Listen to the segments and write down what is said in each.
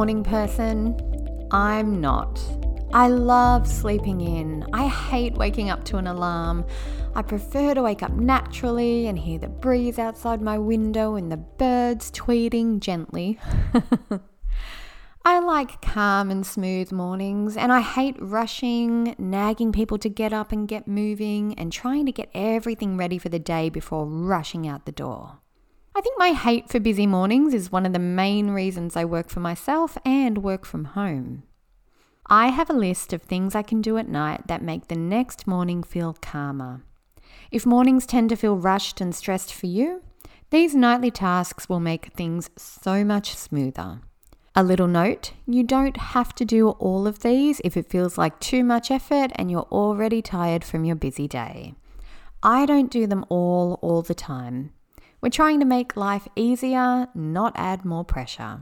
morning person. I'm not. I love sleeping in. I hate waking up to an alarm. I prefer to wake up naturally and hear the breeze outside my window and the birds tweeting gently. I like calm and smooth mornings, and I hate rushing, nagging people to get up and get moving, and trying to get everything ready for the day before rushing out the door. I think my hate for busy mornings is one of the main reasons I work for myself and work from home. I have a list of things I can do at night that make the next morning feel calmer. If mornings tend to feel rushed and stressed for you, these nightly tasks will make things so much smoother. A little note, you don't have to do all of these if it feels like too much effort and you're already tired from your busy day. I don't do them all the time. We're trying to make life easier, not add more pressure.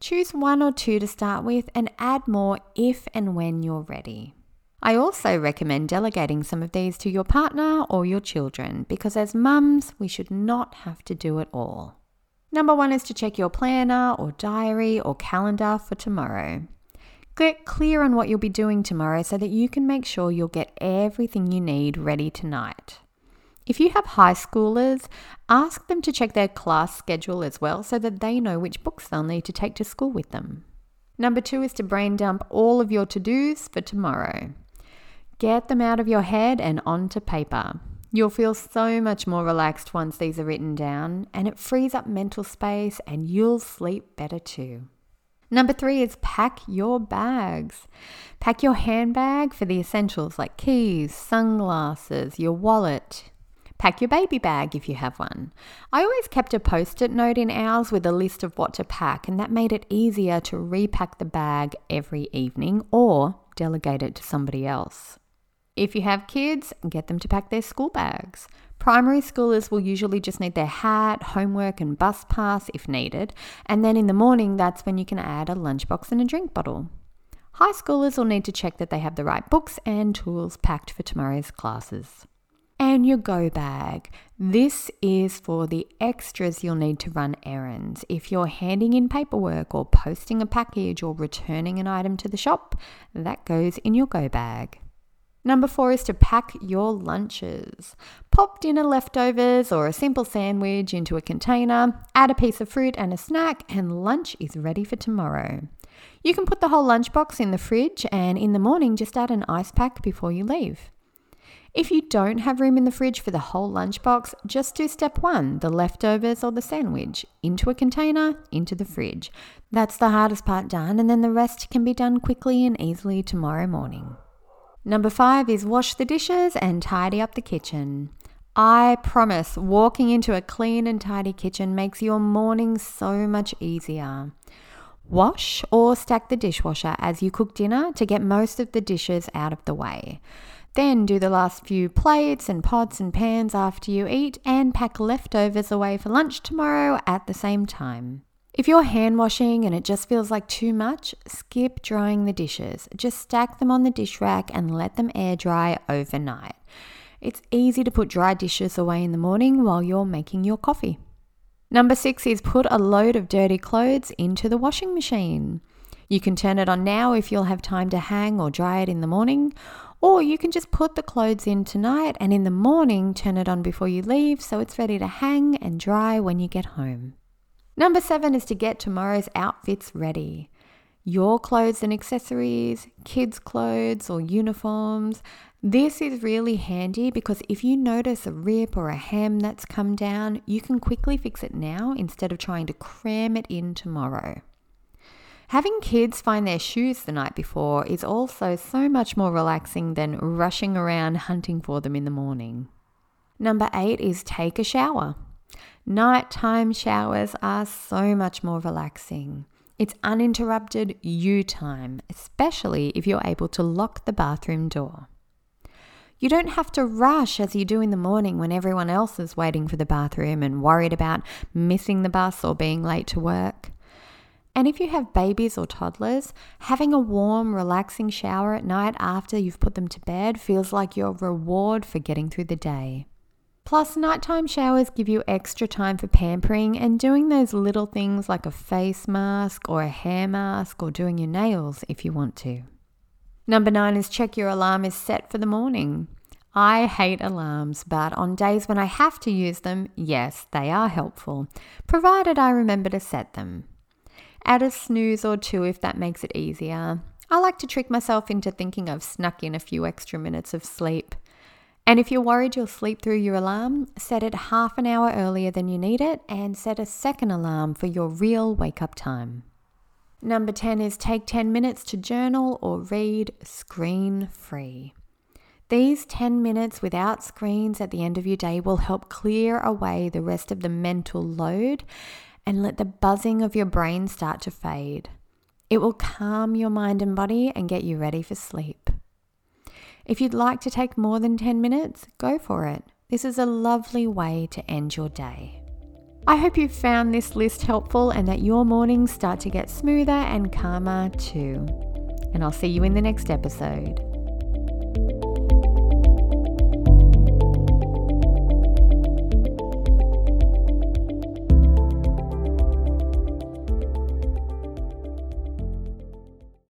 Choose one or two to start with and add more if and when you're ready. I also recommend delegating some of these to your partner or your children because as mums, we should not have to do it all. Number one is to check your planner or diary or calendar for tomorrow. Get clear on what you'll be doing tomorrow so that you can make sure you'll get everything you need ready tonight. If you have high schoolers, ask them to check their class schedule as well so that they know which books they'll need to take to school with them. Number two is to brain dump all of your to-dos for tomorrow. Get them out of your head and onto paper. You'll feel so much more relaxed once these are written down, and it frees up mental space and you'll sleep better too. Number three is pack your bags. Pack your handbag for the essentials like keys, sunglasses, your wallet. Pack your baby bag if you have one. I always kept a post-it note in ours with a list of what to pack, and that made it easier to repack the bag every evening or delegate it to somebody else. If you have kids, get them to pack their school bags. Primary schoolers will usually just need their hat, homework and bus pass if needed, and then in the morning that's when you can add a lunchbox and a drink bottle. High schoolers will need to check that they have the right books and tools packed for tomorrow's classes. And your go bag. This is for the extras you'll need to run errands. If you're handing in paperwork or posting a package or returning an item to the shop, that goes in your go bag. Number four is to pack your lunches. Pop dinner leftovers or a simple sandwich into a container, add a piece of fruit and a snack, and lunch is ready for tomorrow. You can put the whole lunchbox in the fridge and in the morning just add an ice pack before you leave. If you don't have room in the fridge for the whole lunchbox, just do step one, the leftovers or the sandwich, into a container, into the fridge. That's the hardest part done, and then the rest can be done quickly and easily tomorrow morning. Number five is wash the dishes and tidy up the kitchen. I promise walking into a clean and tidy kitchen makes your morning so much easier. Wash or stack the dishwasher as you cook dinner to get most of the dishes out of the way. Then do the last few plates and pots and pans after you eat and pack leftovers away for lunch tomorrow at the same time. If you're hand washing and it just feels like too much, skip drying the dishes. Just stack them on the dish rack and let them air dry overnight. It's easy to put dry dishes away in the morning while you're making your coffee. Number six is put a load of dirty clothes into the washing machine. You can turn it on now if you'll have time to hang or dry it in the morning, or you can just put the clothes in tonight and in the morning turn it on before you leave so it's ready to hang and dry when you get home. Number seven is to get tomorrow's outfits ready. Your clothes and accessories, kids' clothes or uniforms. This is really handy because if you notice a rip or a hem that's come down, you can quickly fix it now instead of trying to cram it in tomorrow. Having kids find their shoes the night before is also so much more relaxing than rushing around hunting for them in the morning. Number eight is take a shower. Nighttime showers are so much more relaxing. It's uninterrupted you time, especially if you're able to lock the bathroom door. You don't have to rush as you do in the morning when everyone else is waiting for the bathroom and worried about missing the bus or being late to work. And if you have babies or toddlers, having a warm, relaxing shower at night after you've put them to bed feels like your reward for getting through the day. Plus, nighttime showers give you extra time for pampering and doing those little things like a face mask or a hair mask or doing your nails if you want to. Number 9 is check your alarm is set for the morning. I hate alarms, but on days when I have to use them, yes, they are helpful, provided I remember to set them. Add a snooze or two if that makes it easier. I like to trick myself into thinking I've snuck in a few extra minutes of sleep. And if you're worried you'll sleep through your alarm, set it half an hour earlier than you need it and set a second alarm for your real wake-up time. Number 10 is take 10 minutes to journal or read screen-free. These 10 minutes without screens at the end of your day will help clear away the rest of the mental load and let the buzzing of your brain start to fade. It will calm your mind and body and get you ready for sleep. If you'd like to take more than 10 minutes, go for it. This is a lovely way to end your day. I hope you found this list helpful and that your mornings start to get smoother and calmer too. And I'll see you in the next episode.